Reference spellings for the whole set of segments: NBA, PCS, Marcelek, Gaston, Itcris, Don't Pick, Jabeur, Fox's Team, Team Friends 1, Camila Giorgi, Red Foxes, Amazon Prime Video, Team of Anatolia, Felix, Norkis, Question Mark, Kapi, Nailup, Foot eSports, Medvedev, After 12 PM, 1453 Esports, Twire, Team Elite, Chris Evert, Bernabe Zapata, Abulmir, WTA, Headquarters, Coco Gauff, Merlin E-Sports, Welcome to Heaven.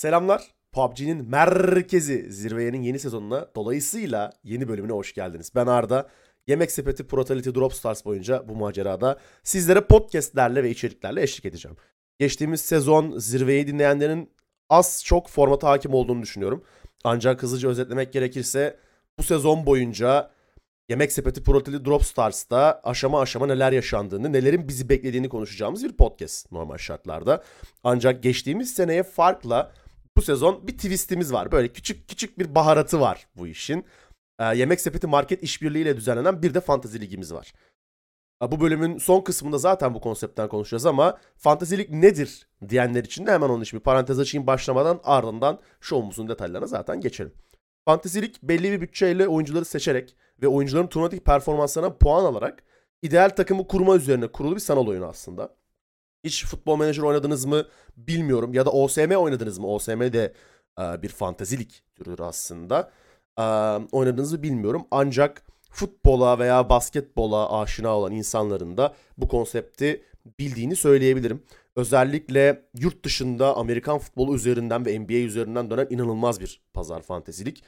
Selamlar, PUBG'nin merkezi zirveyenin yeni sezonuna dolayısıyla yeni bölümüne hoş geldiniz. Ben Arda, Yemek Sepeti Protity Drop Stars boyunca bu macerada sizlere podcastlerle ve içeriklerle eşlik edeceğim. Geçtiğimiz sezon zirveyi dinleyenlerin az çok formata hakim olduğunu düşünüyorum. Ancak hızlıca özetlemek gerekirse bu sezon boyunca Yemek Sepeti Protity Drop Stars'ta aşama aşama neler yaşandığını, nelerin bizi beklediğini konuşacağımız bir podcast normal şartlarda. Ancak geçtiğimiz seneye farkla bu sezon bir twistimiz var. Böyle küçük bir baharatı var bu işin. Yemek Sepeti Market işbirliğiyle düzenlenen bir de Fantezi Ligimiz var. Bu bölümün son kısmında zaten bu konseptten konuşacağız ama Fantezi Lig nedir diyenler için de hemen onun için bir parantez açayım başlamadan ardından şovumuzun detaylarına zaten geçelim. Fantezi Lig belli bir bütçeyle oyuncuları seçerek ve oyuncuların turnuvatik performanslarına puan alarak ideal takımı kurma üzerine kurulu bir sanal oyunu aslında. Hiç futbol menajer oynadınız mı bilmiyorum ya da OSM oynadınız mı? OSM de bir fantezilik türü aslında. Oynadınız mı bilmiyorum. Ancak futbola veya basketbola aşina olan insanların da bu konsepti bildiğini söyleyebilirim. Özellikle yurt dışında Amerikan futbolu üzerinden ve NBA üzerinden dönen inanılmaz bir pazar fantezilik.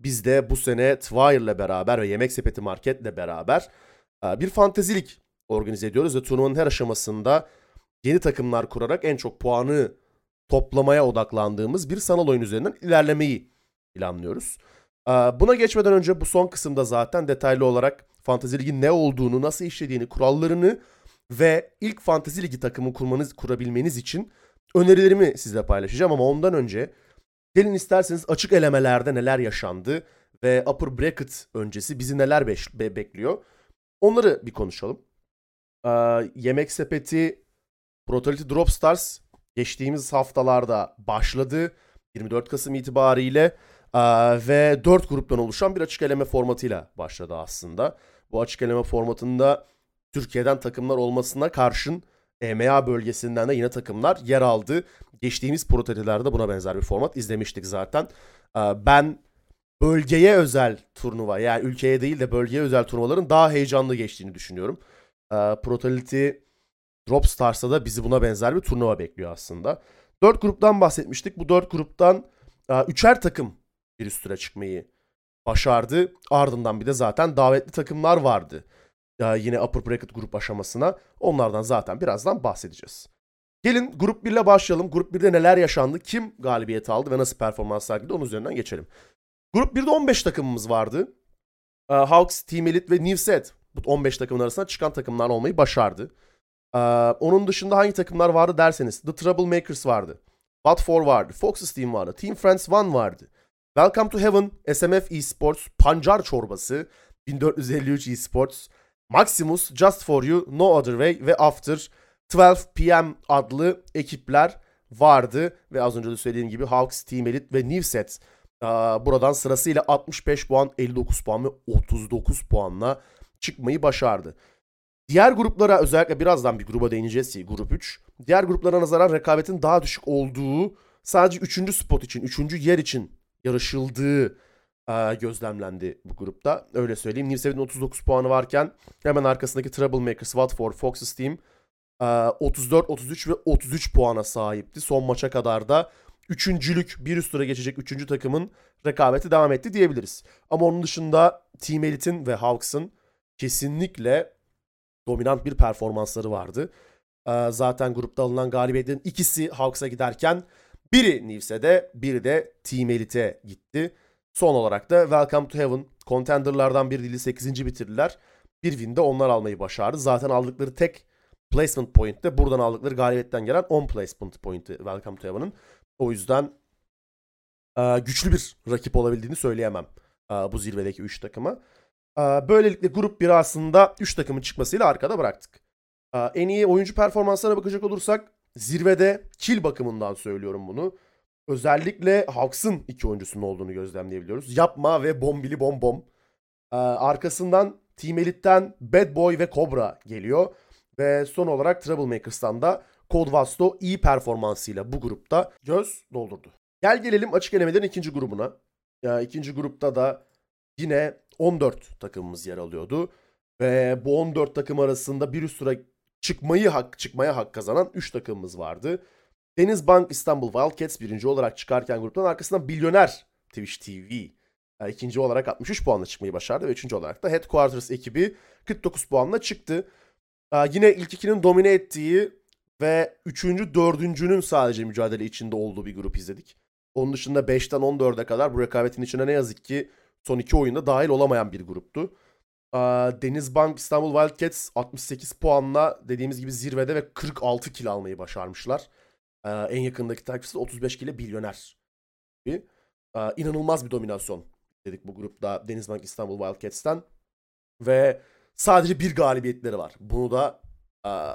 Biz de bu sene Twire'la beraber ve Yemek Sepeti Market'le beraber bir fantezilik organize ediyoruz ve turnuvanın her aşamasında yeni takımlar kurarak en çok puanı toplamaya odaklandığımız bir sanal oyun üzerinden ilerlemeyi planlıyoruz. Buna geçmeden önce bu son kısımda zaten detaylı olarak Fantezi Ligi ne olduğunu, nasıl işlediğini, kurallarını ve ilk Fantezi Ligi takımı kurabilmeniz için önerilerimi sizle paylaşacağım ama ondan önce gelin isterseniz açık elemelerde neler yaşandı ve upper bracket öncesi bizi neler bekliyor onları bir konuşalım. Yemek Sepeti Protity Drop Stars geçtiğimiz haftalarda başladı 24 Kasım itibariyle ve 4 gruptan oluşan bir açık eleme formatıyla başladı aslında. Bu açık eleme formatında Türkiye'den takımlar olmasına karşın EMEA bölgesinden de yine takımlar yer aldı. Geçtiğimiz prototiplerde buna benzer bir format izlemiştik zaten. Ben bölgeye özel turnuva yani ülkeye değil de bölgeye özel turnuvaların daha heyecanlı geçtiğini düşünüyorum. Protolity Drop Stars'ta da bizi buna benzer bir turnuva bekliyor aslında. 4 gruptan bahsetmiştik. Bu 4 gruptan 3'er takım bir üst tura çıkmayı başardı. Ardından bir de zaten davetli takımlar vardı. Yine upper bracket grup aşamasına. Onlardan zaten birazdan bahsedeceğiz. Gelin grup 1 ile başlayalım. Grup 1'de neler yaşandı? Kim galibiyet aldı ve nasıl performans sergiledi? Onun üzerinden geçelim. Grup 1'de 15 takımımız vardı. Hawks, Team Elite ve Nivset bu 15 takımın arasında çıkan takımlar olmayı başardı. Onun dışında hangi takımlar vardı derseniz The Troublemakers vardı. But4 vardı. Fox's Team vardı. Team Friends 1 vardı. Welcome to Heaven, SMF eSports, Pancar Çorbası, 1453 eSports, Maximus, Just For You, No Other Way ve After 12 PM adlı ekipler vardı. Ve az önce de söylediğim gibi Hawks, Team Elite ve Nivset buradan sırasıyla 65 puan, 59 puan ve 39 puanla çıkmayı başardı. Diğer gruplara özellikle birazdan bir gruba değineceğiz ki grup 3. Diğer gruplara nazaran rekabetin daha düşük olduğu sadece 3. spot için, 3. yer için yarışıldığı gözlemlendi bu grupta. Öyle söyleyeyim. Nivset'in 39 puanı varken hemen arkasındaki Troublemakers, Watford, Fox's Team 34, 33 ve 33 puana sahipti. Son maça kadar da üçüncülük bir üst tura geçecek 3. takımın rekabeti devam etti diyebiliriz. Ama onun dışında Team Elite'in ve Hawks'ın kesinlikle dominant bir performansları vardı. Zaten grupta alınan galibiyetlerin ikisi Hawks'a giderken biri Nivse'de, biri de Team Elite'e gitti. Son olarak da Welcome to Heaven, Contender'lardan biri değil 8. bitirdiler. Bir win de onlar almayı başardı. Zaten aldıkları tek placement point de buradan aldıkları galibiyetten gelen 10 placement point'i Welcome to Heaven'ın. O yüzden güçlü bir rakip olabildiğini söyleyemem bu zirvedeki 3 takıma. Böylelikle grup 1'i aslında 3 takımın çıkmasıyla arkada bıraktık. En iyi oyuncu performanslarına bakacak olursak zirvede kill bakımından söylüyorum bunu. Özellikle Hawks'ın 2 oyuncusunun olduğunu gözlemleyebiliyoruz. Yapma ve Bombili Bombom. Arkasından Team Elite'den Bad Boy ve Cobra geliyor. Ve son olarak Troublemakers'tan da Code Vasto iyi performansıyla bu grupta göz doldurdu. Gel gelelim açık elemelerin ikinci grubuna. İkinci grupta da yine 14 takımımız yer alıyordu. Ve bu 14 takım arasında bir üst tura çıkmaya hak kazanan 3 takımımız vardı. Deniz Bank İstanbul Wildcats birinci olarak çıkarken gruptan arkasından Bilyoner Twitch TV ikinci olarak 63 puanla çıkmayı başardı ve üçüncü olarak da Headquarters ekibi 49 puanla çıktı. Yine ilk ikinin domine ettiği ve üçüncü, dördüncünün sadece mücadele içinde olduğu bir grup izledik. Onun dışında 5'ten 14'e kadar bu rekabetin içine ne yazık ki son iki oyunda dahil olamayan bir gruptu. Deniz Bank İstanbul Wildcats 68 puanla dediğimiz gibi zirvede ve 46 kill almayı başarmışlar. En yakındaki takipçisi 35 kill ile Bilyoner. İnanılmaz bir dominasyon dedik bu grupta Deniz Bank İstanbul Wildcats'ten. Ve sadece bir galibiyetleri var. Bunu da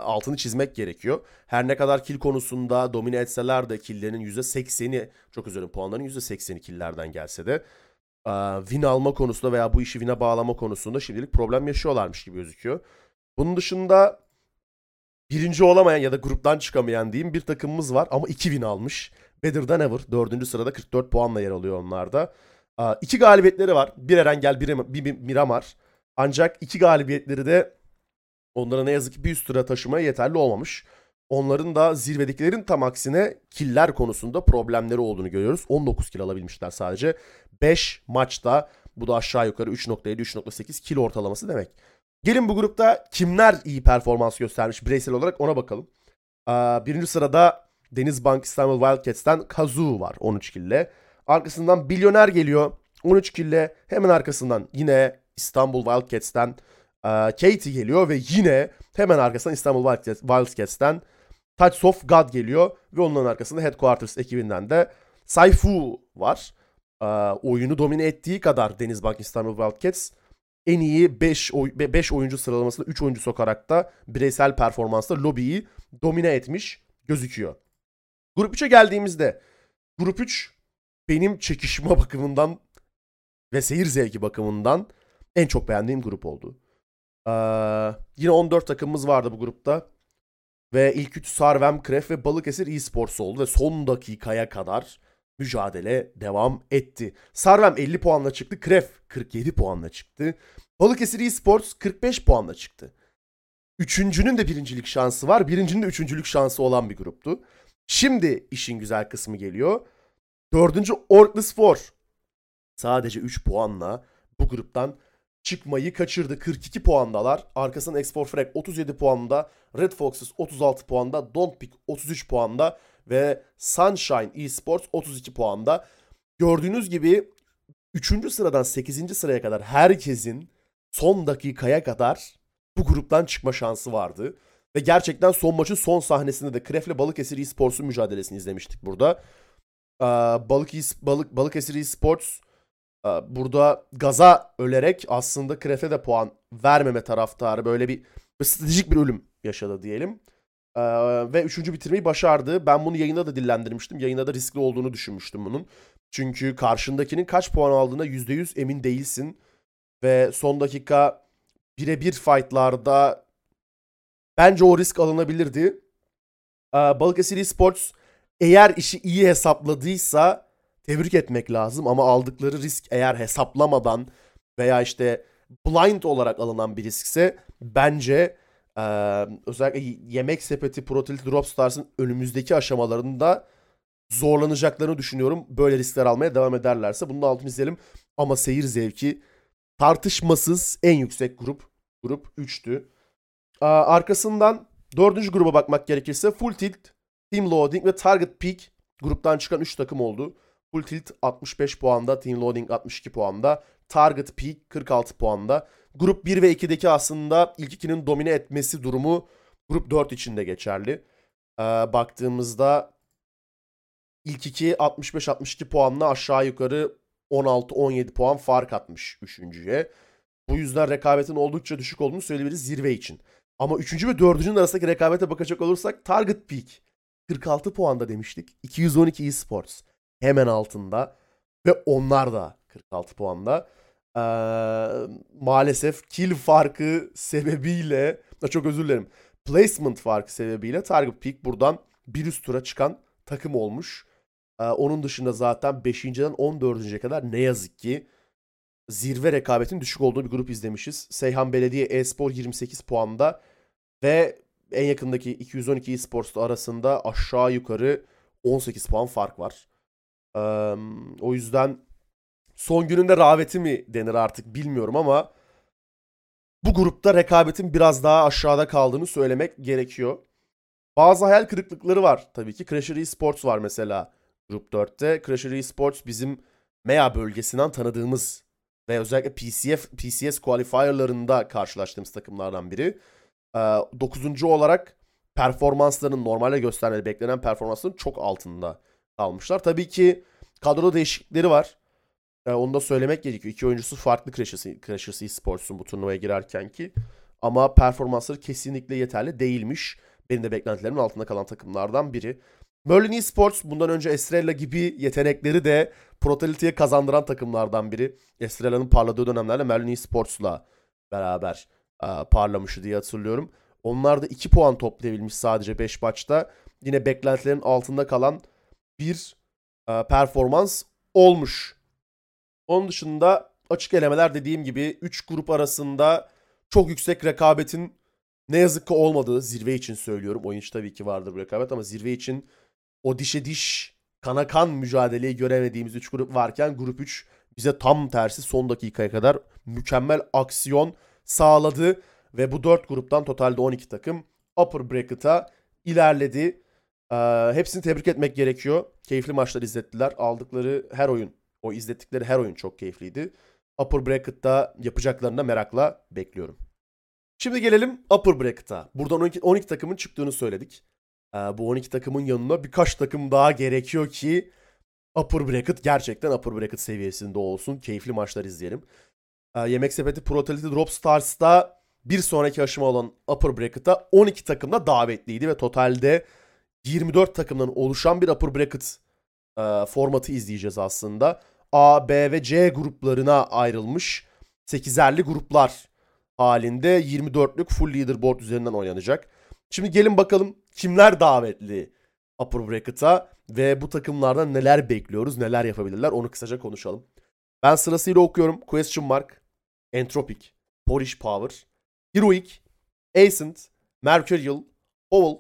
altını çizmek gerekiyor. Her ne kadar kill konusunda domine etseler de killlerinin %80'i, çok özür dilerim, puanların %80'i killerden gelse de win alma konusunda veya bu işi win'e bağlama konusunda şimdilik problem yaşıyorlarmış gibi gözüküyor. Bunun dışında birinci olamayan ya da gruptan çıkamayan diyeyim bir takımımız var ama 2 win almış. Better than ever. 4. sırada 44 puanla yer alıyor onlarda. 2 galibiyetleri var. Bir Erengel, bir Miramar. Ancak 2 galibiyetleri de onlara ne yazık ki bir üst tura taşımaya yeterli olmamış. Onların da zirvedekilerin tam aksine killer konusunda problemleri olduğunu görüyoruz. 19 kill alabilmişler sadece. 5 maçta, bu da aşağı yukarı 3.7-3.8 kill ortalaması demek. Gelin bu grupta kimler iyi performans göstermiş bireysel olarak ona bakalım. Birinci sırada Deniz Bank İstanbul Wildcats'ten Kazu var 13 kille. Arkasından Bilyoner geliyor 13 kille. Hemen arkasından yine İstanbul Wildcats'ten Katie geliyor ve yine hemen arkasından İstanbul Wildcats'ten Touch of God geliyor. Ve onların arkasında Headquarters ekibinden de Saifu var. Oyunu domine ettiği kadar Deniz Bank İstanbul Wildcats en iyi 5 oyuncu sıralamasında 3 oyuncu sokarak da bireysel performansla lobiyi domine etmiş gözüküyor. Grup 3'e geldiğimizde Grup 3 benim çekişme bakımından ve seyir zevki bakımından en çok beğendiğim grup oldu. Yine 14 takımımız vardı bu grupta. Ve ilk 3 Sarvem, Kref ve Balıkesir E-sports oldu. Ve son dakikaya kadar mücadele devam etti. Sarvem 50 puanla çıktı. Kref 47 puanla çıktı. Balıkesir E-sports 45 puanla çıktı. Üçüncünün de birincilik şansı var. Birincinin de üçüncülük şansı olan bir gruptu. Şimdi işin güzel kısmı geliyor. Dördüncü Orkless 4. Sadece 3 puanla bu gruptan çıkmayı kaçırdı. 42 puandalar. Arkasından X4 Frag 37 puanda. Red Foxes 36 puanda. Don't Pick 33 puanda. Ve Sunshine Esports 32 puanda. Gördüğünüz gibi 3. sıradan 8. sıraya kadar herkesin son dakikaya kadar bu gruptan çıkma şansı vardı. Ve gerçekten son maçın son sahnesinde de Kref'le Balıkesir Esports'un mücadelesini izlemiştik burada. Balıkesir Esports burada gaza ölerek aslında Kref'e de puan vermeme taraftarı, böyle bir stratejik bir ölüm yaşadı diyelim. Ve üçüncü bitirmeyi başardı. Ben bunu yayında da dillendirmiştim. Yayında da riskli olduğunu düşünmüştüm bunun. Çünkü karşındakinin kaç puan aldığına %100 emin değilsin. Ve son dakika birebir fightlarda bence o risk alınabilirdi. Balıkesir Esports eğer işi iyi hesapladıysa tebrik etmek lazım ama aldıkları risk eğer hesaplamadan veya işte blind olarak alınan bir riskse bence özellikle Yemek Sepeti Protity Drop Stars'ın önümüzdeki aşamalarında zorlanacaklarını düşünüyorum. Böyle riskler almaya devam ederlerse bunu da altını izleyelim. Ama seyir zevki tartışmasız en yüksek grup 3'tü. Arkasından 4. gruba bakmak gerekirse Full Tilt, Team Loading ve Target Peak gruptan çıkan 3 takım oldu. Full Tilt 65 puanda, Team Loading 62 puanda, Target Peak 46 puanda. Grup 1 ve 2'deki aslında ilk ikinin domine etmesi durumu Grup 4 için de geçerli. Baktığımızda ilk iki 65-62 puanla aşağı yukarı 16-17 puan fark atmış 3.'ye. Bu yüzden rekabetin oldukça düşük olduğunu söyleyebiliriz zirve için. Ama 3. ve 4.'ünün arasındaki rekabete bakacak olursak Target Peak 46 puanda demiştik. 212 eSports hemen altında ve onlar da 46 puanda. Maalesef kill farkı sebebiyle, çok özür dilerim, placement farkı sebebiyle Target Peak buradan bir üst tura çıkan takım olmuş. Onun dışında zaten 5.'den 14.'ye kadar ne yazık ki zirve rekabetin düşük olduğu bir grup izlemişiz. Seyhan Belediye E-spor 28 puanda ve en yakındaki 212 eSports'la arasında aşağı yukarı 18 puan fark var. O yüzden son gününde rağbeti mi denir artık bilmiyorum ama bu grupta rekabetin biraz daha aşağıda kaldığını söylemek gerekiyor. Bazı hayal kırıklıkları var tabii ki. Crasher E-sports var mesela grup 4'te. Crasher E-sports bizim MEA bölgesinden tanıdığımız ve özellikle PCS qualifier'larında karşılaştığımız takımlardan biri. 9. olarak performanslarının, normalde göstermeleri beklenen performansların çok altında kalmışlar. Tabii ki kadroda değişiklikleri var. Onu da söylemek gerekiyor. 2 oyuncusu farklı Crashers E-Sports'un bu turnuvaya girerken ki. Ama performansları kesinlikle yeterli değilmiş. Benim de beklentilerimin altında kalan takımlardan biri. Merlin E-Sports bundan önce Estrella gibi yetenekleri de Protality'ye kazandıran takımlardan biri. Estrella'nın parladığı dönemlerle Merlin E-Sports'la beraber parlamıştı diye hatırlıyorum. Onlar da 2 puan toplayabilmiş sadece 5 maçta. Yine beklentilerin altında kalan bir performans olmuş. Onun dışında açık elemeler dediğim gibi 3 grup arasında çok yüksek rekabetin ne yazık ki olmadığı, zirve için söylüyorum. Oyun içi tabii ki vardır bu rekabet ama zirve için o dişe diş, kana kan mücadeleyi göremediğimiz 3 grup varken grup 3 bize tam tersi son dakikaya kadar mükemmel aksiyon sağladı. Ve bu 4 gruptan totalde 12 takım upper bracket'a ilerledi. Hepsini tebrik etmek gerekiyor. Keyifli maçlar izlettiler. Aldıkları her oyun, o izlettikleri her oyun çok keyifliydi. Upper bracket'ta yapacaklarını merakla bekliyorum. Şimdi gelelim upper bracket'a. Buradan 12 takımın çıktığını söyledik. Bu 12 takımın yanına birkaç takım daha gerekiyor ki upper bracket gerçekten upper bracket seviyesinde olsun. Keyifli maçlar izleyelim. Yemek Sepeti Protity Drop Stars'ta bir sonraki aşama olan upper bracket'a 12 takım da davetliydi ve totalde 24 takımdan oluşan bir upper bracket formatı izleyeceğiz aslında. A, B ve C gruplarına ayrılmış 8'erli gruplar halinde 24'lük full leaderboard üzerinden oynanacak. Şimdi gelin bakalım kimler davetli upper bracket'a ve bu takımlardan neler bekliyoruz, neler yapabilirler onu kısaca konuşalım. Ben sırasıyla okuyorum. Question Mark, Entropic, Polish Power, Heroic, Ascent, Mercurial, Oval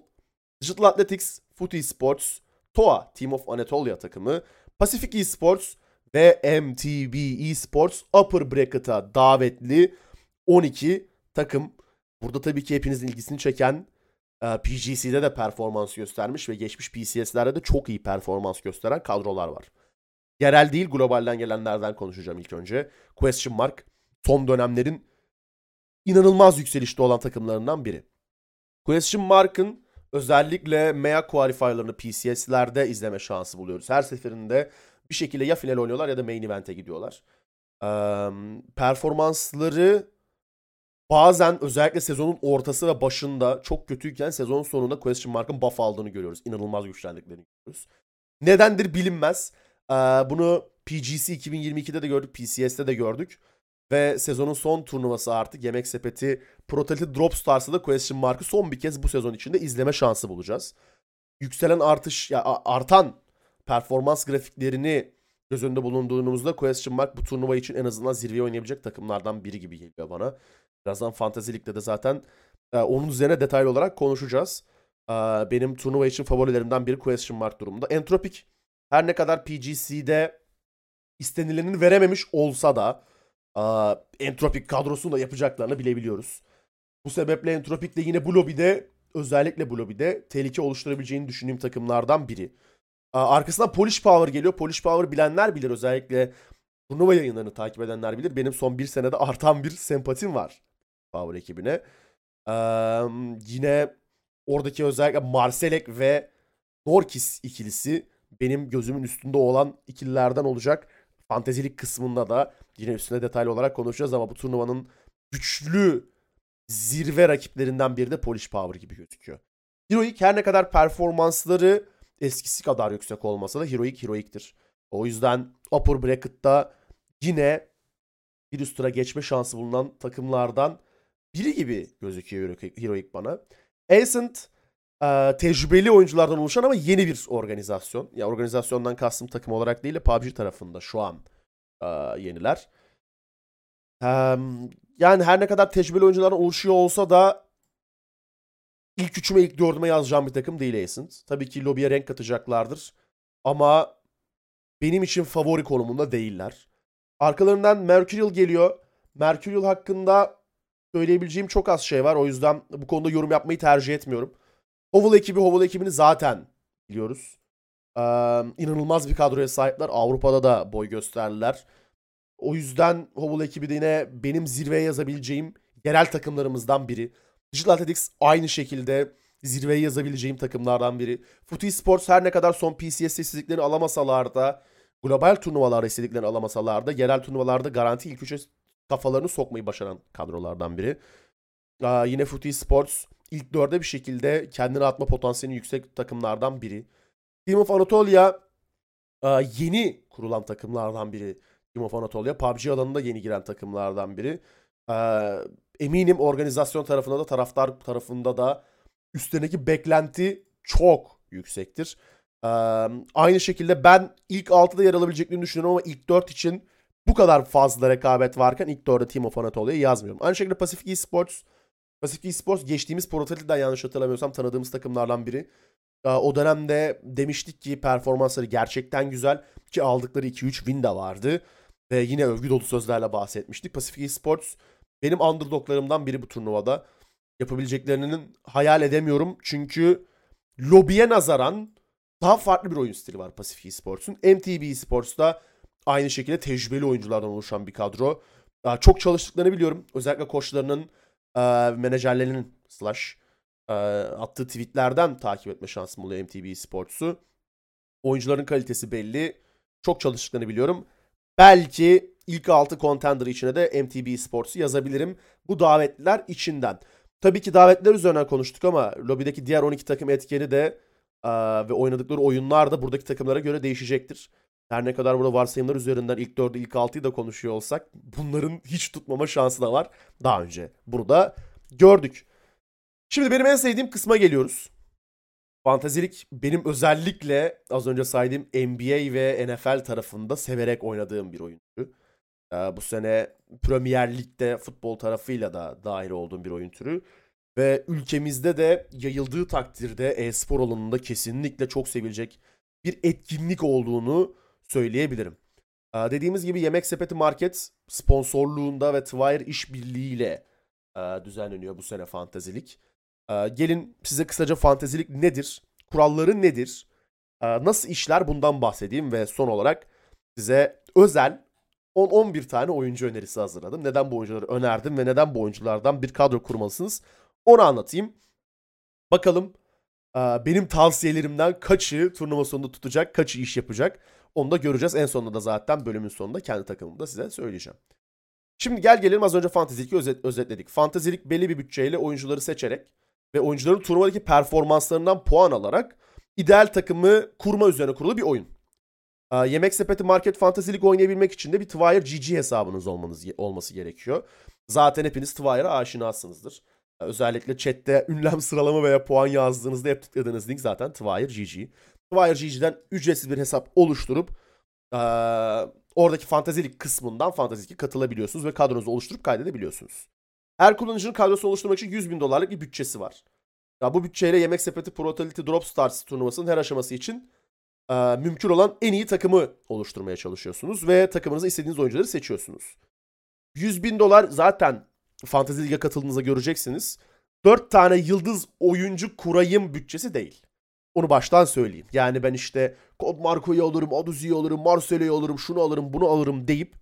Digital Athletics, Foot eSports, TOA, Team of Anatolia takımı, Pacific eSports ve MTB eSports upper bracket'a davetli 12 takım. Burada tabii ki hepinizin ilgisini çeken PGC'de de performans göstermiş ve geçmiş PCS'lerde de çok iyi performans gösteren kadrolar var. Yerel değil, globalden gelenlerden konuşacağım ilk önce. Question Mark son dönemlerin inanılmaz yükselişte olan takımlarından biri. Question Mark'ın özellikle MEA qualifier'larını PCS'lerde izleme şansı buluyoruz. Her seferinde bir şekilde ya final oynuyorlar ya da main event'e gidiyorlar. Performansları bazen özellikle sezonun ortası ve başında çok kötüyken sezon sonunda Question Mark'ın buff aldığını görüyoruz. İnanılmaz güçlendiklerini görüyoruz. Nedendir bilinmez. Bunu PGC 2022'de de gördük, PCS'de de gördük. Ve sezonun son turnuvası artık Yemek Sepeti Protity Drop Stars'ta da Question Mark'ı son bir kez bu sezon içinde izleme şansı bulacağız. Yükselen artan performans grafiklerini göz önünde bulunduğumuzda Question Mark bu turnuva için en azından zirveye oynayabilecek takımlardan biri gibi geliyor bana. Birazdan Fantasy League'de de zaten onun üzerine detaylı olarak konuşacağız. Benim turnuva için favorilerimden biri Question Mark durumunda. Entropic her ne kadar PGC'de istenilenini verememiş olsa da Entropic kadrosunu da yapacaklarını bilebiliyoruz. Bu sebeple Entropic'de yine bu lobide, özellikle bu lobide tehlike oluşturabileceğini düşündüğüm takımlardan biri. Arkasından Polish Power geliyor. Polish Power bilenler bilir, özellikle turnuva yayınlarını takip edenler bilir. Benim son bir senede artan bir sempatim var Power ekibine. Yine oradaki özellikle Marcelek ve Norkis ikilisi benim gözümün üstünde olan ikililerden olacak. Fantezilik kısmında da yine üstüne detaylı olarak konuşacağız ama bu turnuvanın güçlü zirve rakiplerinden biri de Polish Power gibi gözüküyor. Heroic her ne kadar performansları eskisi kadar yüksek olmasa da Heroic'tir. O yüzden upper bracket'ta yine bir üst tura geçme şansı bulunan takımlardan biri gibi gözüküyor Heroic bana. Ascent tecrübeli oyunculardan oluşan ama yeni bir organizasyon. Ya organizasyondan kastım takım olarak değil de PUBG tarafında şu an yeniler. Yani her ne kadar tecrübeli oyunculardan oluşuyor olsa da İlk üçüme, ilk dördüme yazacağım bir takım değil Ascent. Tabii ki lobiye renk katacaklardır. Ama benim için favori konumunda değiller. Arkalarından Mercurial geliyor. Mercurial hakkında söyleyebileceğim çok az şey var. O yüzden bu konuda yorum yapmayı tercih etmiyorum. Oval ekibini zaten biliyoruz. İnanılmaz bir kadroya sahipler. Avrupa'da da boy gösterdiler. O yüzden Oval ekibi de yine benim zirveye yazabileceğim yerel takımlarımızdan biri. Digital Athletics aynı şekilde zirveye yazabileceğim takımlardan biri. Foot eSports her ne kadar son PCS istediklerini alamasalar da, global turnuvalarda istediklerini alamasalar da, yerel turnuvalarda garanti ilk üçe kafalarını sokmayı başaran kadrolardan biri. Yine Foot eSports ilk dörde bir şekilde kendini atma potansiyeli yüksek takımlardan biri. Team of Anatolia yeni kurulan takımlardan biri. Team of Anatolia PUBG alanında yeni giren takımlardan biri. Eminim organizasyon tarafında da, taraftar tarafında da üstlerindeki beklenti çok yüksektir. Aynı şekilde ben ilk 6'da yer alabileceklerini düşünüyorum ama ilk 4 için bu kadar fazla rekabet varken ilk 4'e Team of Anatolia'yı yazmıyorum. Aynı şekilde Pacific eSports. Pacific eSports geçtiğimiz Prototype'den yanlış hatırlamıyorsam tanıdığımız takımlardan biri. O dönemde demiştik ki performansları gerçekten güzel ki aldıkları 2-3 win de vardı. Ve yine övgü dolu sözlerle bahsetmiştik. Pacific eSports benim underdoglarımdan biri bu turnuvada. Yapabileceklerinin hayal edemiyorum. Çünkü lobiye nazaran daha farklı bir oyun stili var Pacific eSports'un. MTB eSports'da aynı şekilde tecrübeli oyunculardan oluşan bir kadro. Çok çalıştıklarını biliyorum. Özellikle koçlarının, menajerlerinin attığı tweetlerden takip etme şansım oluyor MTB eSports'u. Oyuncuların kalitesi belli. Çok çalıştıklarını biliyorum. Belki ilk 6 contender içine de MTB eSports'u yazabilirim. Bu davetliler içinden. Tabii ki davetler üzerinden konuştuk ama lobideki diğer 12 takım etkeni de ve oynadıkları oyunlar da buradaki takımlara göre değişecektir. Her ne kadar burada varsayımlar üzerinden ilk 4'ü ilk 6'yı da konuşuyor olsak bunların hiç tutmama şansı da var. Daha önce burada gördük. Şimdi benim en sevdiğim kısma geliyoruz. Fantazilik benim özellikle az önce saydığım NBA ve NFL tarafında severek oynadığım bir oyundu. Bu sene Premier Lig'de futbol tarafıyla da dahil olduğum bir oyun türü. Ve ülkemizde de yayıldığı takdirde e-spor alanında kesinlikle çok sevilecek bir etkinlik olduğunu söyleyebilirim. Dediğimiz gibi Yemek Sepeti Market sponsorluğunda ve Twire işbirliğiyle düzenleniyor bu sene Fantasy League. Gelin size kısaca Fantasy League nedir, kuralları nedir, nasıl işler bundan bahsedeyim ve son olarak size özel 11 tane oyuncu önerisi hazırladım. Neden bu oyuncuları önerdim ve neden bu oyunculardan bir kadro kurmalısınız onu anlatayım. Bakalım benim tavsiyelerimden kaçı turnuva sonunda tutacak, kaçı iş yapacak onu da göreceğiz. En sonunda da zaten bölümün sonunda kendi takımımı da size söyleyeceğim. Şimdi gelelim az önce Fantasy League'i özetledik. Fantasy League belli bir bütçeyle oyuncuları seçerek ve oyuncuların turnuvadaki performanslarından puan alarak ideal takımı kurma üzerine kurulu bir oyun. Yemek Sepeti Market Fantasy League oynayabilmek için de bir Twire GG hesabınız olması gerekiyor. Zaten hepiniz Twire'a aşinasınızdır. Özellikle chatte ünlem sıralama veya puan yazdığınızda hep tıkladığınız link zaten Twire GG. Twire GG'den ücretsiz bir hesap oluşturup oradaki Fantasy League kısmından Fantasy League'e katılabiliyorsunuz ve kadronuzu oluşturup kaydedebiliyorsunuz. Her kullanıcının kadrosunu oluşturmak için $100.000 bir bütçesi var. Ya bu bütçeyle Yemek Sepeti Protity Drop Stars turnuvasının her aşaması için mümkün olan en iyi takımı oluşturmaya çalışıyorsunuz ve takımınıza istediğiniz oyuncuları seçiyorsunuz. $100.000 zaten Fantasy League'e katıldığınızda göreceksiniz. 4 tane yıldız oyuncu kurayım bütçesi değil. Onu baştan söyleyeyim. Yani ben işte Kod Marco'yu alırım, Aduzi'yi alırım, Marcelek'i alırım, şunu alırım, bunu alırım deyip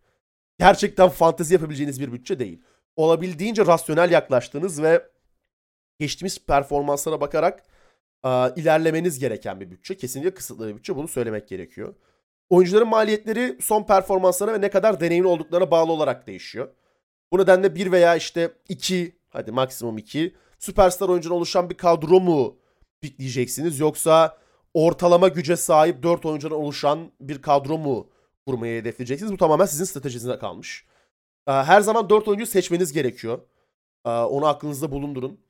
gerçekten fantezi yapabileceğiniz bir bütçe değil. Olabildiğince rasyonel yaklaştığınız ve geçtiğimiz performanslara bakarak ilerlemeniz gereken bir bütçe. Kesinlikle kısıtlı bir bütçe. Bunu söylemek gerekiyor. Oyuncuların maliyetleri son performanslarına ve ne kadar deneyimli olduklarına bağlı olarak değişiyor. Bu nedenle 1 veya işte 2, hadi maksimum 2 süperstar oyuncunun oluşan bir kadro mu pikleyeceksiniz? Yoksa ortalama güce sahip 4 oyuncudan oluşan bir kadro mu kurmayı hedefleyeceksiniz? Bu tamamen sizin stratejinize kalmış. Her zaman 4 oyuncu seçmeniz gerekiyor. Onu aklınızda bulundurun.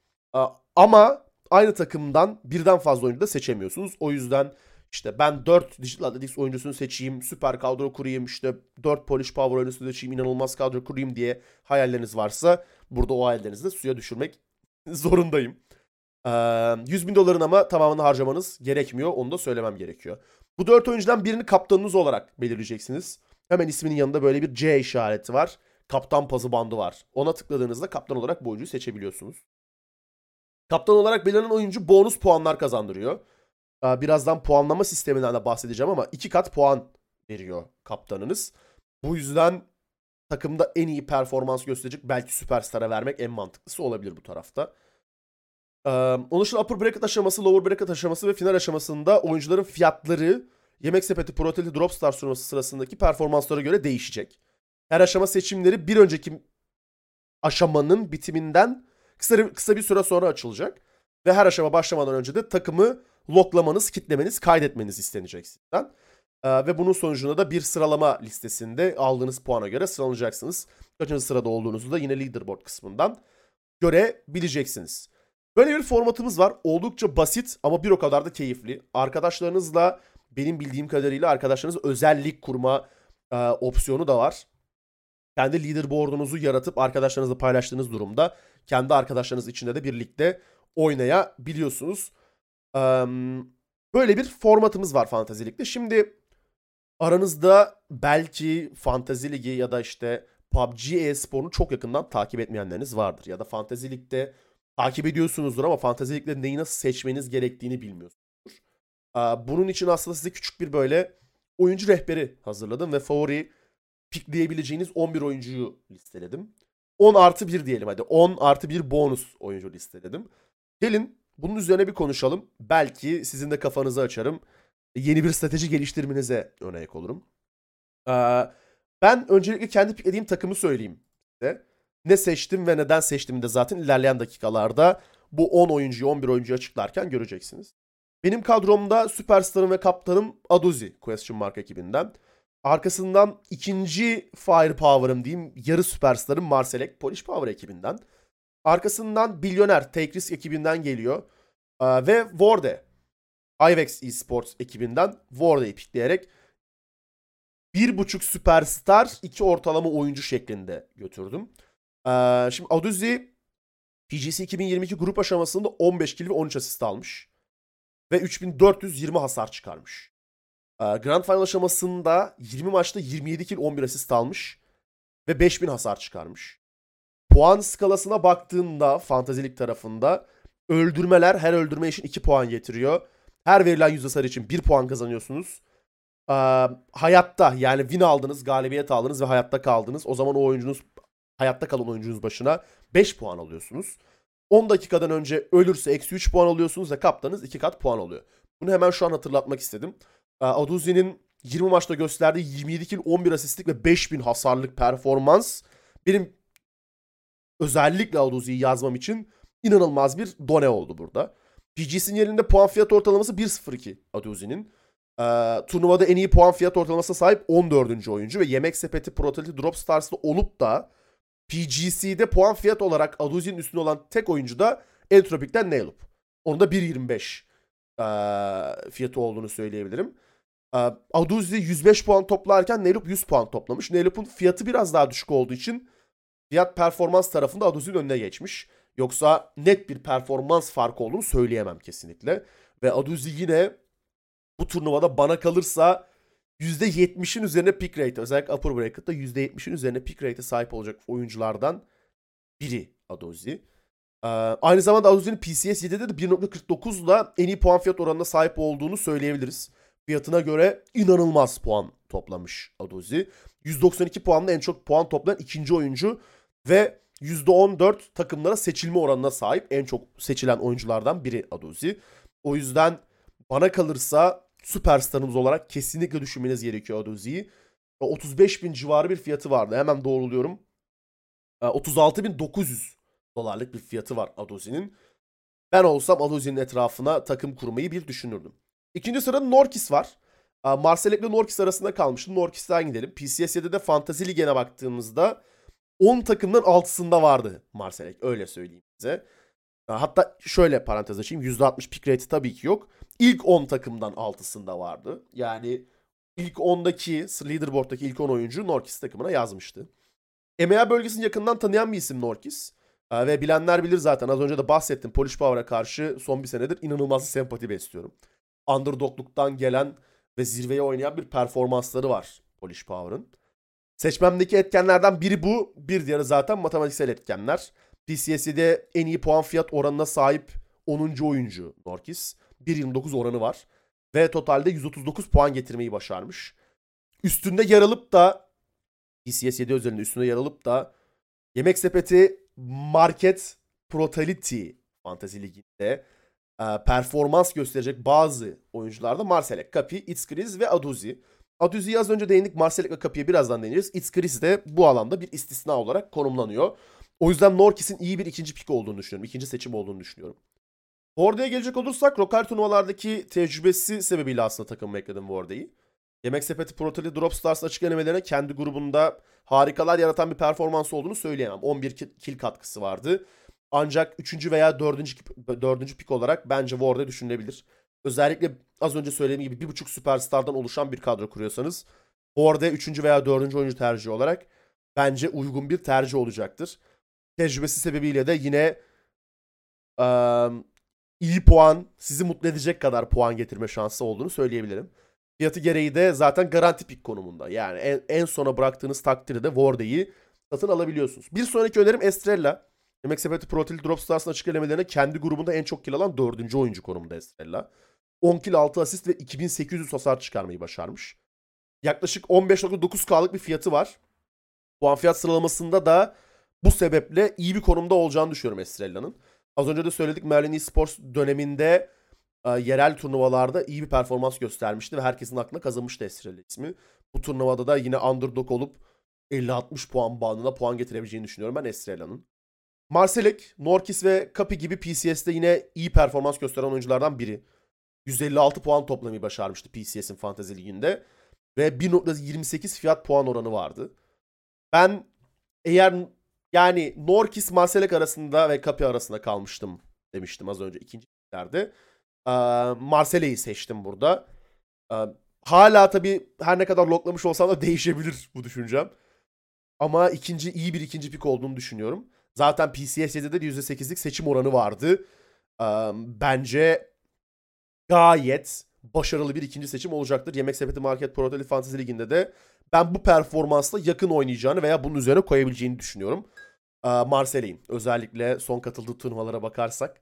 Ama aynı takımdan birden fazla oyuncu da seçemiyorsunuz. O yüzden işte ben 4 Digital Athletics oyuncusunu seçeyim, süper kadro kurayım, işte 4 Polish Power oyuncusunu seçeyim, inanılmaz kadro kurayım diye hayalleriniz varsa burada o hayallerinizi de suya düşürmek zorundayım. 100.000 doların ama tamamını harcamanız gerekmiyor. Onu da söylemem gerekiyor. Bu 4 oyuncudan birini kaptanınız olarak belirleyeceksiniz. Hemen isminin yanında böyle bir C işareti var. Kaptan pazı bandı var. Ona tıkladığınızda kaptan olarak bu oyuncuyu seçebiliyorsunuz. Kaptan olarak belirlenen oyuncu bonus puanlar kazandırıyor. Birazdan puanlama sisteminden de bahsedeceğim ama 2 kat puan veriyor kaptanınız. Bu yüzden takımda en iyi performans gösterecek belki süperstara vermek en mantıklısı olabilir bu tarafta. Onun için upper bracket aşaması, lower bracket aşaması ve final aşamasında oyuncuların fiyatları Yemek Sepeti Protity Drop Stars turnuvası sırasındaki performanslara göre değişecek. Her aşama seçimleri bir önceki aşamanın bitiminden kısa bir süre sonra açılacak. Ve her aşama başlamadan önce de takımı loklamanız, kitlemeniz, kaydetmeniz istenecek sizden. Ve bunun sonucunda da bir sıralama listesinde aldığınız puana göre sıralanacaksınız. Kaçıncı sırada olduğunuzu da yine leaderboard kısmından görebileceksiniz. Böyle bir formatımız var. Oldukça basit ama bir o kadar da keyifli. Arkadaşlarınızla, benim bildiğim kadarıyla arkadaşlarınız özellik kurma opsiyonu da var. Kendi leaderboard'unuzu yaratıp arkadaşlarınızla paylaştığınız durumda kendi arkadaşlarınız içinde de birlikte oynayabiliyorsunuz. Böyle bir formatımız var Fantasy Lig'de. Şimdi aranızda belki Fantasy Ligi ya da işte PUBG e-sporunu çok yakından takip etmeyenleriniz vardır. Ya da Fantasy Lig'de takip ediyorsunuzdur ama Fantasy Lig'de neyi nasıl seçmeniz gerektiğini bilmiyorsunuzdur. Bunun için aslında size küçük bir böyle oyuncu rehberi hazırladım ve favori pikleyebileceğiniz 11 oyuncuyu listeledim. 10+1 diyelim hadi. 10+1 bonus oyuncu listeledim. Gelin bunun üzerine bir konuşalım. Belki sizin de kafanızı açarım. Yeni bir strateji geliştirmenize örnek olurum. Ben öncelikle kendi piklediğim takımı söyleyeyim size. Ne seçtim ve neden seçtiğimi de zaten ilerleyen dakikalarda bu 10 oyuncuyu 11 oyuncuyu açıklarken göreceksiniz. Benim kadromda süperstarım ve kaptanım Aduzi Question Mark ekibinden. Arkasından ikinci Firepower'ım diyeyim yarı süperstarım Marcelek Polish Power ekibinden. Arkasından Bilyoner Itcris ekibinden geliyor. Ve Warde Ivex eSports ekibinden Warde'yi pikleyerek 1.5 süperstar 2 ortalama oyuncu şeklinde götürdüm. Şimdi Aduzi PCS 2022 grup aşamasında 15 kill ve 13 asist almış. Ve 3420 hasar çıkarmış. Grand Final aşamasında 20 maçta 27 kill 11 asist almış. Ve 5000 hasar çıkarmış. Puan skalasına baktığında Fantasy League tarafında öldürmeler her öldürme için 2 puan getiriyor. Her verilen yüz hasar için 1 puan kazanıyorsunuz. Hayatta yani win aldınız, galibiyet aldınız ve hayatta kaldınız. O zaman o oyuncunuz hayatta kalan oyuncunuz başına 5 puan alıyorsunuz. 10 dakikadan önce ölürse -3 puan alıyorsunuz ve kaptanınız 2 kat puan alıyor. Bunu hemen şu an hatırlatmak istedim. Aduzi'nin 20 maçta gösterdiği 27 kill, 11 asistlik ve 5000 hasarlık performans benim özellikle Aduzi'yi yazmam için inanılmaz bir done oldu burada. PGC'nin yerinde puan fiyat ortalaması 1.02 Aduzi'nin. Turnuvada en iyi puan fiyat ortalamasına sahip 14. oyuncu ve Yemek Sepeti Protity Drop Stars'ta olup da PGC'de puan fiyat olarak Aduzi'nin üstünde olan tek oyuncu da Entropic'ten Nailup. Onun da 1.25 fiyatı olduğunu söyleyebilirim. Aduzi 105 puan toplarken Nailup 100 puan toplamış. Nailup'un fiyatı biraz daha düşük olduğu için fiyat performans tarafında Aduzi'nin önüne geçmiş. Yoksa net bir performans farkı olduğunu söyleyemem kesinlikle. Ve Aduzi yine bu turnuvada bana kalırsa %70'in üzerine pick rate, özellikle upper bracket'ta %70'in üzerine pick rate'e sahip olacak oyunculardan biri Aduzi. Aynı zamanda Aduzi'nin PCS 7'de de 1.49'la en iyi puan fiyat oranına sahip olduğunu söyleyebiliriz. Fiyatına göre inanılmaz puan toplamış Aduzi. 192 puanla en çok puan toplayan ikinci oyuncu ve %14 takımlara seçilme oranına sahip en çok seçilen oyunculardan biri Aduzi. O yüzden bana kalırsa süperstarımız olarak kesinlikle düşünmeniz gerekiyor Aduzi'yi. 35.000 civarı bir fiyatı vardı. Hemen doğruluyorum. 36.900 dolarlık bir fiyatı var Aduzi'nin. Ben olsam Aduzi'nin etrafına takım kurmayı bir düşünürdüm. İkinci sırada Norkis var. Marcelek ile Norkis arasında kalmıştı. Norkis'ten gidelim. PCS7'de de Fantasy Ligi'ne baktığımızda 10 takımdan 6'sında vardı Marcelek. Öyle söyleyeyim size. Hatta şöyle parantez açayım. %60 pick rate tabii ki yok. İlk 10 takımdan 6'sında vardı. Yani ilk 10'daki, leaderboard'daki ilk 10 oyuncu Norkis takımına yazmıştı. EMEA bölgesini yakından tanıyan bir isim Norkis. Ve bilenler bilir zaten, az önce de bahsettim. Polish Power'a karşı son bir senedir inanılmaz bir sempati besliyorum. Underdogluktan gelen ve zirveye oynayan bir performansları var Polish Power'ın. Seçmemdeki etkenlerden biri bu. Bir diğeri zaten matematiksel etkenler. PCS'de en iyi puan fiyat oranına sahip 10. oyuncu Norkis. 1.29 oranı var. Ve totalde 139 puan getirmeyi başarmış. Üstünde yer alıp da PCS7 özelinde üstünde yer alıp da Yemek Sepeti Market Protity Fantasy Ligi'nde performans gösterecek bazı oyuncularda Marcelek, Kapi, Itcris ve Aduzi. Aduzi'yi az önce değindik. Marcelek ve Kapi'ye birazdan değineceğiz. Itcris de bu alanda bir istisna olarak konumlanıyor. O yüzden Norkis'in iyi bir ikinci pik olduğunu düşünüyorum. İkinci seçim olduğunu düşünüyorum. Warde'ye gelecek olursak lokal turnuvalardaki tecrübesi sebebiyle aslında takımıma ekledim Warde'yi. Yemek Sepeti Protity Drop Stars açık elemelerine kendi grubunda harikalar yaratan bir performans olduğunu söyleyemem. 11 kill katkısı vardı. Ancak 3. veya 4. pik olarak bence Warde düşünülebilir. Özellikle az önce söylediğim gibi 1.5 süperstardan oluşan bir kadro kuruyorsanız Warde 3. veya 4. oyuncu tercihi olarak bence uygun bir tercih olacaktır. Tecrübesi sebebiyle de yine iyi puan, sizi mutlu edecek kadar puan getirme şansı olduğunu söyleyebilirim. Fiyatı gereği de zaten garanti pik konumunda. Yani en sona bıraktığınız takdirde de Warde'yi satın alabiliyorsunuz. Bir sonraki önerim Estrella. Yemek Sepeti Protili Drop Stars'ın açık elemelerine kendi grubunda en çok kill alan 4. oyuncu konumunda Estrella. 10 kill, 6 asist ve 2800 hasar çıkarmayı başarmış. Yaklaşık 15.9K'lık bir fiyatı var. Puan fiyat sıralamasında da bu sebeple iyi bir konumda olacağını düşünüyorum Estrella'nın. Az önce de söyledik, Mercurial e-sports döneminde yerel turnuvalarda iyi bir performans göstermişti ve herkesin aklına kazınmıştı Estrella ismi. Bu turnuvada da yine underdog olup 50-60 puan bandına puan getirebileceğini düşünüyorum ben Estrella'nın. Marcelek, Norkis ve Kapi gibi PCS'de yine iyi performans gösteren oyunculardan biri. 156 puan toplamayı başarmıştı PCS'in Fantasy Ligi'nde ve 1.28 fiyat puan oranı vardı. Ben eğer... Yani Norkis, Marcelek arasında ve Kapi arasında kalmıştım demiştim az önce ikinci liglerde. Marcelek'i seçtim burada. Hala tabii her ne kadar loklamış olsam da değişebilir bu düşüncem. Ama iyi bir ikinci pik olduğunu düşünüyorum. Zaten PCS'de de %8'lik seçim oranı vardı. Bence gayet başarılı bir ikinci seçim olacaktır. Yemek Sepeti Market Pro Fantasy Ligi'nde de ben bu performansla yakın oynayacağını veya bunun üzerine koyabileceğini düşünüyorum. Marcelek'in özellikle son katıldığı turnuvalara bakarsak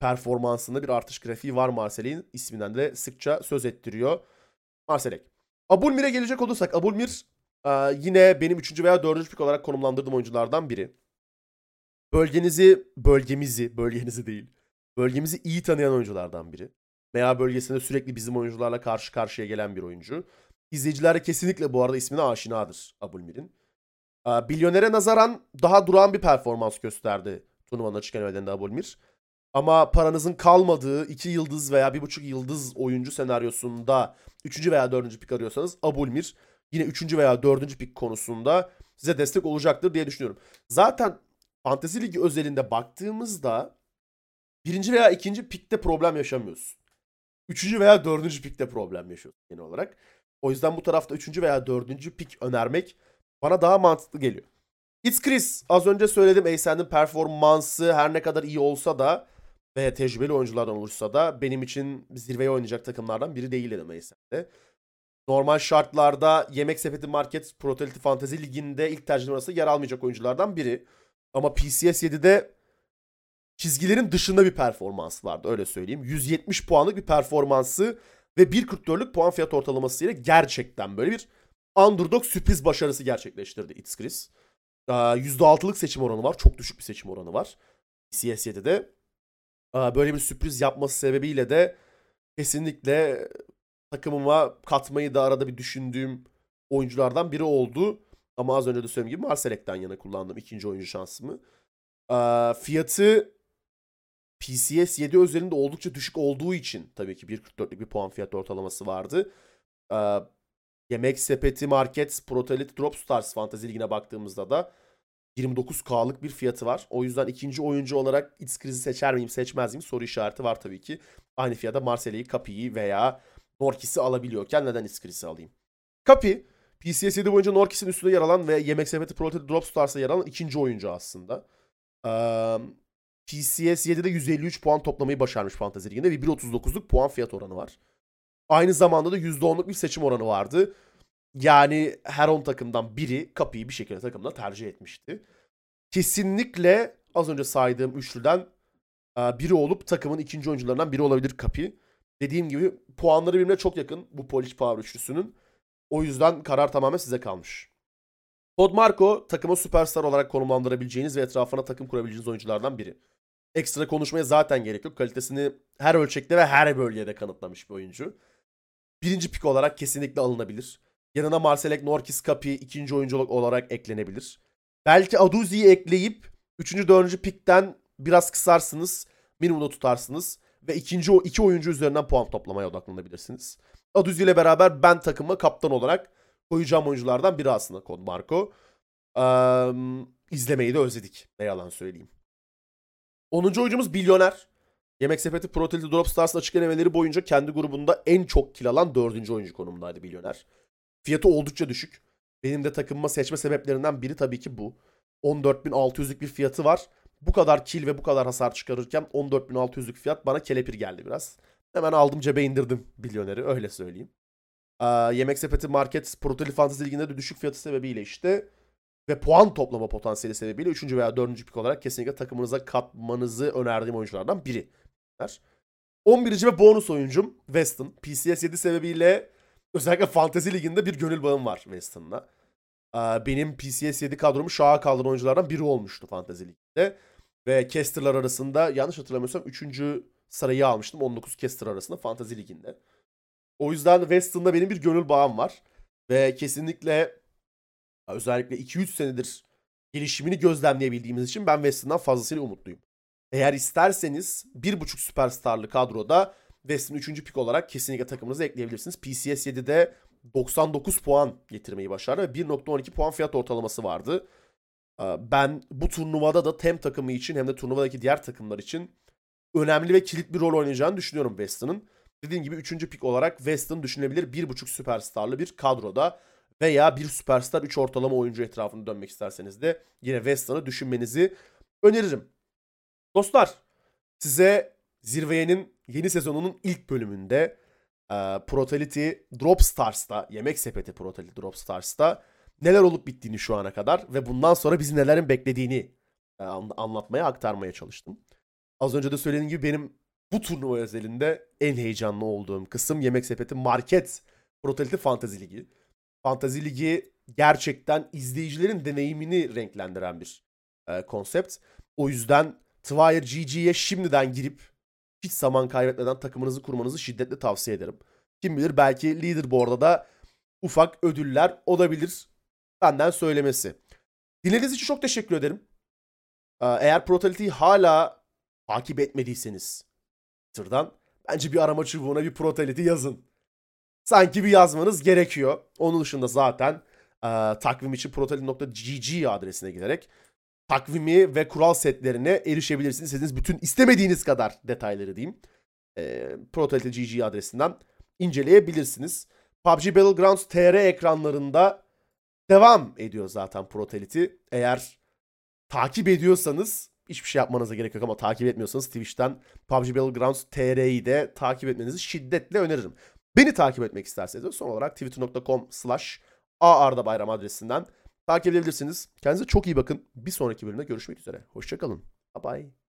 performansında bir artış grafiği var Marcelek'in. İsminden de sıkça söz ettiriyor Marcelek. Abulmir'e gelecek olursak Abulmir yine benim 3. veya 4. pik olarak konumlandırdığım oyunculardan biri. Bölgemizi iyi tanıyan oyunculardan biri. Veya bölgesinde sürekli bizim oyuncularla karşı karşıya gelen bir oyuncu. İzleyiciler de kesinlikle bu arada ismine aşinadır Abulmir'in. Bilyonere nazaran daha durağan bir performans gösterdi turnuvanın açık elemelerinde Abulmir. Ama paranızın kalmadığı 2 yıldız veya 1.5 yıldız oyuncu senaryosunda 3. veya 4. pik arıyorsanız Abulmir yine 3. veya 4. pik konusunda size destek olacaktır diye düşünüyorum. Zaten Fantasy Ligi özelinde baktığımızda 1. veya 2. pikte problem yaşamıyorsun. 3. veya 4. pikte problem yaşıyorsun genel olarak. O yüzden bu tarafta 3. veya 4. pik önermek bana daha mantıklı geliyor. Itcris, az önce söyledim, Ascent'in performansı her ne kadar iyi olsa da ve tecrübeli oyunculardan olursa da benim için zirveye oynayacak takımlardan biri değil dedim Ascent'te. Normal şartlarda Yemek Sepeti Market Protolity Fantasy Ligi'nde ilk tercihim arasında yer almayacak oyunculardan biri. Ama PCS7'de çizgilerin dışında bir performans vardı, öyle söyleyeyim. 170 puanlık bir performansı ve 1.44'lük puan fiyat ortalamasıyla gerçekten böyle bir underdog sürpriz başarısı gerçekleştirdi Itcris. %6'lık seçim oranı var. Çok düşük bir seçim oranı var CS7'de. Böyle bir sürpriz yapması sebebiyle de kesinlikle takımıma katmayı da arada bir düşündüğüm oyunculardan biri oldu. Ama az önce de söylediğim gibi Marcelek'ten yana kullandım ikinci oyuncu şansımı. Fiyatı PCS 7 özelinde oldukça düşük olduğu için tabii ki 1.44'lük bir puan fiyat ortalaması vardı. Yemek Sepeti Market Protolity Drop Stars Fantasy Ligi'ne baktığımızda da 29K'lık bir fiyatı var. O yüzden ikinci oyuncu olarak Itcris'i seçer miyim seçmez miyim soru işareti var tabii ki. Aynı fiyata Marcelek'i, Kapi'yi veya Norkis'i alabiliyorken neden Itcris'i alayım? Kapi, PCS 7 boyunca Norkis'in üstünde yer alan ve Yemek Sepeti Protolity Drop Stars'a yer alan ikinci oyuncu aslında. PCS 7'de 153 puan toplamayı başarmış Fantasy Ligi'nde ve 1.39'luk puan fiyat oranı var. Aynı zamanda da %10'luk bir seçim oranı vardı. Yani her 10 takımdan biri Kapi'yi bir şekilde takımla tercih etmişti. Kesinlikle az önce saydığım üçlüden biri olup takımın ikinci oyuncularından biri olabilir Kapi. Dediğim gibi puanları birbirine çok yakın bu Polish Power üçlüsünün. O yüzden karar tamamen size kalmış. Pod Marco takıma süperstar olarak konumlandırabileceğiniz ve etrafına takım kurabileceğiniz oyunculardan biri. Ekstra konuşmaya zaten gerek yok. Kalitesini her ölçekte ve her bölgede kanıtlamış bir oyuncu. Birinci pik olarak kesinlikle alınabilir. Yanına Marcelek, Norkis, Kapi ikinci oyuncu olarak eklenebilir. Belki Aduzi'yi ekleyip 3. 4. pikten biraz kısarsınız. Minimumda tutarsınız. Ve iki oyuncu üzerinden puan toplamaya odaklanabilirsiniz. Aduzi ile beraber ben takıma kaptan olarak koyacağım oyunculardan biri aslında Kod Marco. İzlemeyi de özledik. Ne yalan söyleyeyim. 10. oyuncumuz Bilyoner. Yemek Sepeti Protity Drop Stars'ın açık elemeleri boyunca kendi grubunda en çok kill alan 4. oyuncu konumundaydı Bilyoner. Fiyatı oldukça düşük. Benim de takımıma seçme sebeplerinden biri tabii ki bu. 14.600'lük bir fiyatı var. Bu kadar kill ve bu kadar hasar çıkarırken 14.600'lük fiyat bana kelepir geldi biraz. Hemen aldım cebe indirdim Bilyoner'i öyle söyleyeyim. Yemek Sepeti Market Protoli Fantasy Ligi'nde de düşük fiyatı sebebiyle işte ve puan toplama potansiyeli sebebiyle 3. veya 4. pik olarak kesinlikle takımınıza katmanızı önerdiğim oyunculardan biri. 11. ve bonus oyuncum Weston. PCS 7 sebebiyle özellikle Fantasy Ligi'nde bir gönül bağım var Weston'la. Benim PCS 7 kadromu şaha kaldıran oyunculardan biri olmuştu Fantasy Ligi'nde. Ve Caster'lar arasında yanlış hatırlamıyorsam 3. sırayı almıştım. 19 Caster arasında Fantasy Ligi'nde. O yüzden Weston'da benim bir gönül bağım var. Ve kesinlikle özellikle 2-3 senedir gelişimini gözlemleyebildiğimiz için ben Weston'dan fazlasıyla umutluyum. Eğer isterseniz 1.5 süperstarlı kadroda Weston'un 3. pik olarak kesinlikle takımınıza ekleyebilirsiniz. PCS 7'de 99 puan getirmeyi başardı ve 1.12 puan fiyat ortalaması vardı. Ben bu turnuvada da hem takımı için hem de turnuvadaki diğer takımlar için önemli ve kilit bir rol oynayacağını düşünüyorum Weston'un. Dediğim gibi 3. pik olarak Weston düşünülebilir 1.5 süperstarlı bir kadroda veya bir süperstar 3 ortalama oyuncu etrafını dönmek isterseniz de yine Weston'u düşünmenizi öneririm. Dostlar size Zirveye'nin yeni sezonunun ilk bölümünde Protolity Drop Stars'ta, Yemek Sepeti Protolity Drop Stars'ta neler olup bittiğini şu ana kadar ve bundan sonra bizi nelerin beklediğini anlatmaya, aktarmaya çalıştım. Az önce de söylediğim gibi benim bu turnuva özelinde en heyecanlı olduğum kısım Yemek Sepeti Market Protolity Fantasy Ligi. Fantasy Ligi gerçekten izleyicilerin deneyimini renklendiren bir konsept. O yüzden Twire GG'ye şimdiden girip hiç zaman kaybetmeden takımınızı kurmanızı şiddetle tavsiye ederim. Kim bilir belki leaderboard'da da ufak ödüller olabilir. Benden söylemesi. Dinlediğiniz için çok teşekkür ederim. Eğer Protality'yi hala takip etmediyseniz Twitter'dan bence bir arama çubuğuna bir Protality yazın. Sanki bir yazmanız gerekiyor. Onun dışında zaten takvim için protality.gg adresine giderek takvimi ve kural setlerine erişebilirsiniz. Sizin bütün istemediğiniz kadar detayları diyeyim. Protolity.gg adresinden inceleyebilirsiniz. PUBG Battlegrounds TR ekranlarında devam ediyor zaten Protolity. Eğer takip ediyorsanız hiçbir şey yapmanıza gerek yok ama takip etmiyorsanız Twitch'ten PUBG Battlegrounds TR'yi de takip etmenizi şiddetle öneririm. Beni takip etmek isterseniz de son olarak twitter.com/aardabayram adresinden takip edebilirsiniz. Kendinize çok iyi bakın. Bir sonraki bölümde görüşmek üzere. Hoşça kalın. Bye bye.